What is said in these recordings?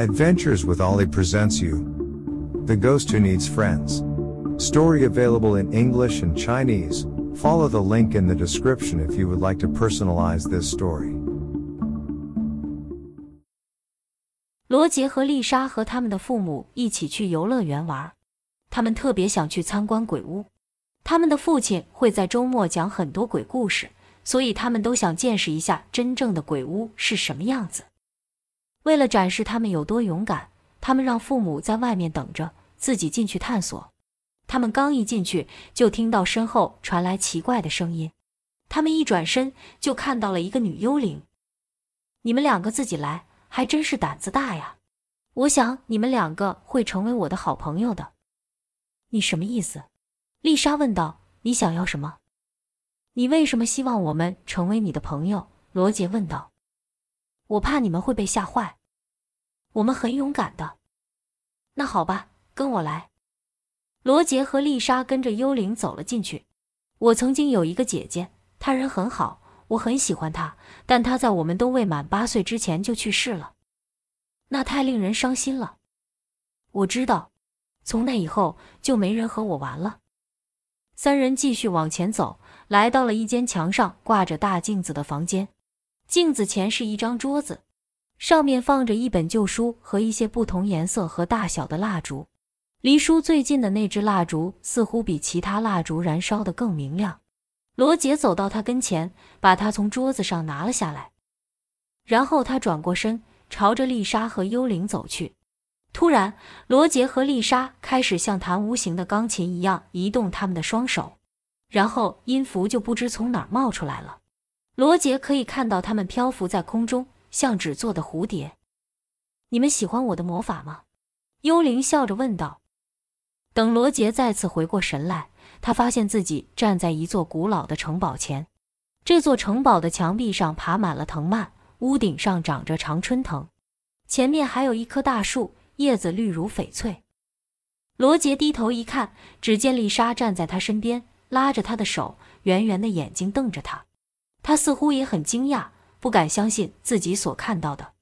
Adventures with Ollie presents you The Ghost Who Needs Friends. Story available in English and Chinese. Follow the link in the description if you would like to personalize this story. 罗杰和丽莎和他们的父母一起去游乐园玩，他们特别想去参观鬼屋。他们的父亲会在周末讲很多鬼故事，所以他们都想见识一下真正的鬼屋是什么样子。 为了展示他们有多勇敢，他们让父母在外面等着，自己进去探索。他们刚一进去，就听到身后传来奇怪的声音。他们一转身，就看到了一个女幽灵。你们两个自己来，还真是胆子大呀！我想你们两个会成为我的好朋友的。你什么意思？丽莎问道。你想要什么？你为什么希望我们成为你的朋友？罗杰问道。 我怕你们会被吓坏，我们很勇敢的。那好吧，跟我来。罗杰和丽莎跟着幽灵走了进去。我曾经有一个姐姐，她人很好，我很喜欢她，但她在我们都未满8岁之前就去世了，那太令人伤心了。我知道，从那以后就没人和我玩了。三人继续往前走，来到了一间墙上挂着大镜子的房间。 镜子前是一张桌子，上面放着一本旧书和一些不同颜色和大小的蜡烛。离书最近的那只蜡烛似乎比其他蜡烛燃烧得更明亮。罗杰走到他跟前，把它从桌子上拿了下来，然后他转过身，朝着丽莎和幽灵走去。突然，罗杰和丽莎开始像弹无形的钢琴一样移动他们的双手，然后音符就不知从哪儿冒出来了。 罗杰可以看到它们漂浮在空中，像纸做的蝴蝶。你们喜欢我的魔法吗？幽灵笑着问道。等罗杰再次回过神来，他发现自己站在一座古老的城堡前。这座城堡的墙壁上爬满了藤蔓，屋顶上长着常春藤，前面还有一棵大树，叶子绿如翡翠。罗杰低头一看，只见丽莎站在他身边，拉着他的手，圆圆的眼睛瞪着他。 他似乎也很惊讶，不敢相信自己所看到的。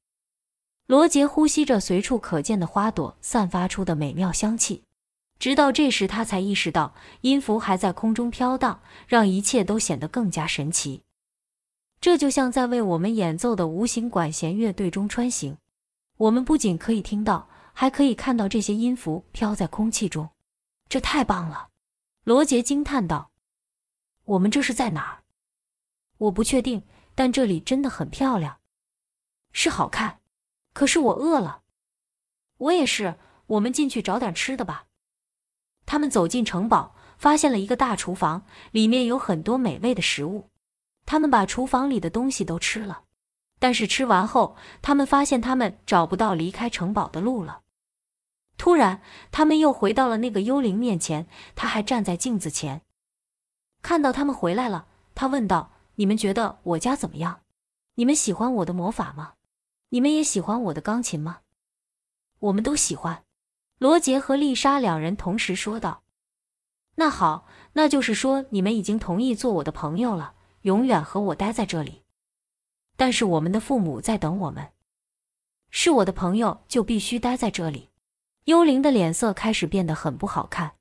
罗杰呼吸着随处可见的花朵散发出的美妙香气，直到这时他才意识到音符还在空中飘荡，让一切都显得更加神奇。这就像在为我们演奏的无形管弦乐队中穿行，我们不仅可以听到，还可以看到这些音符飘在空气中。这太棒了！罗杰惊叹道：“我们这是在哪儿？” 我不确定，但这里真的很漂亮，是好看。可是我饿了。我也是，我们进去找点吃的吧。他们走进城堡，发现了一个大厨房，里面有很多美味的食物。他们把厨房里的东西都吃了，但是吃完后，他们发现他们找不到离开城堡的路了。突然，他们又回到了那个幽灵面前，他还站在镜子前。看到他们回来了，他问道。 你们觉得我家怎么样？你们喜欢我的魔法吗？你们也喜欢我的钢琴吗？我们都喜欢。罗杰和丽莎两人同时说道。那好，那就是说你们已经同意做我的朋友了，永远和我待在这里。但是我们的父母在等我们。是我的朋友就必须待在这里。幽灵的脸色开始变得很不好看。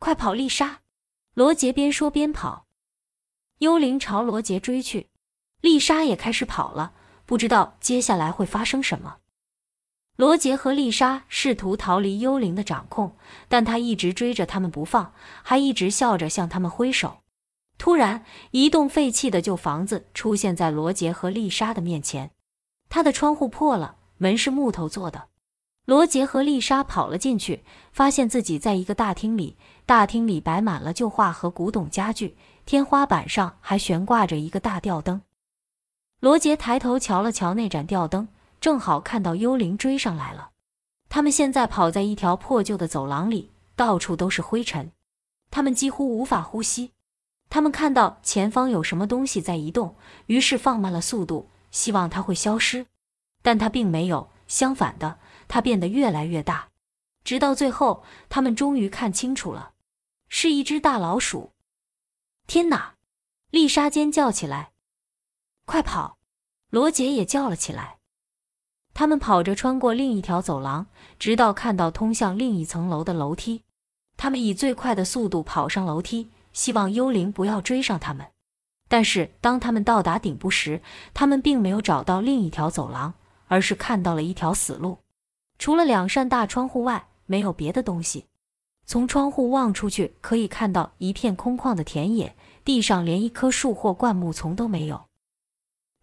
快跑，丽莎！罗杰边说边跑。 幽灵朝罗杰追去，丽莎也开始跑了，不知道接下来会发生什么。罗杰和丽莎试图逃离幽灵的掌控，但他一直追着他们不放，还一直笑着向他们挥手。突然，一栋废弃的旧房子出现在罗杰和丽莎的面前，它的窗户破了，门是木头做的。罗杰和丽莎跑了进去，发现自己在一个大厅里，大厅里摆满了旧画和古董家具。 天花板上还悬挂着一个大吊灯，罗杰抬头瞧了瞧那盏吊灯，正好看到幽灵追上来了。他们现在跑在一条破旧的走廊里，到处都是灰尘，他们几乎无法呼吸。他们看到前方有什么东西在移动，于是放慢了速度，希望它会消失，但它并没有，相反的，它变得越来越大，直到最后，他们终于看清楚了，是一只大老鼠。 天哪！丽莎尖叫起来。快跑！罗杰也叫了起来。他们跑着穿过另一条走廊，直到看到通向另一层楼的楼梯。他们以最快的速度跑上楼梯，希望幽灵不要追上他们。但是当他们到达顶部时，他们并没有找到另一条走廊，而是看到了一条死路。除了两扇大窗户外，没有别的东西。从窗户望出去，可以看到一片空旷的田野，地上连一棵树或灌木丛都没有。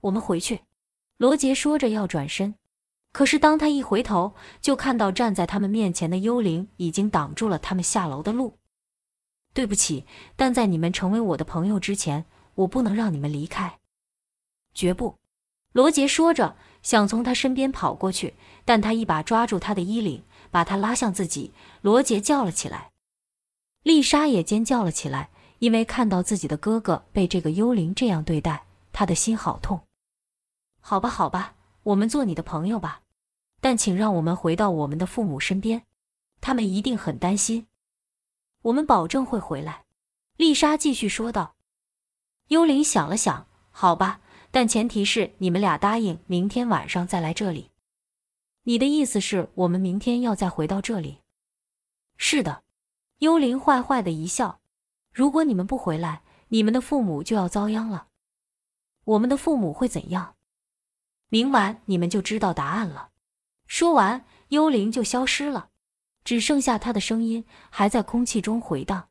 我们回去，罗杰说着要转身。可是当他一回头，就看到站在他们面前的幽灵已经挡住了他们下楼的路。对不起，但在你们成为我的朋友之前，我不能让你们离开。绝不！罗杰说着，想从他身边跑过去，但他一把抓住他的衣领，把他拉向自己。罗杰叫了起来，丽莎也尖叫了起来，因为看到自己的哥哥被这个幽灵这样对待，他的心好痛。好吧，好吧，我们做你的朋友吧。但请让我们回到我们的父母身边，他们一定很担心。我们保证会回来。丽莎继续说道。幽灵想了想，好吧，但前提是你们俩答应明天晚上再来这里。你的意思是我们明天要再回到这里？是的。幽灵坏坏的一笑。如果你们不回来，你们的父母就要遭殃了。我们的父母会怎样？明晚你们就知道答案了。说完，幽灵就消失了，只剩下他的声音还在空气中回荡。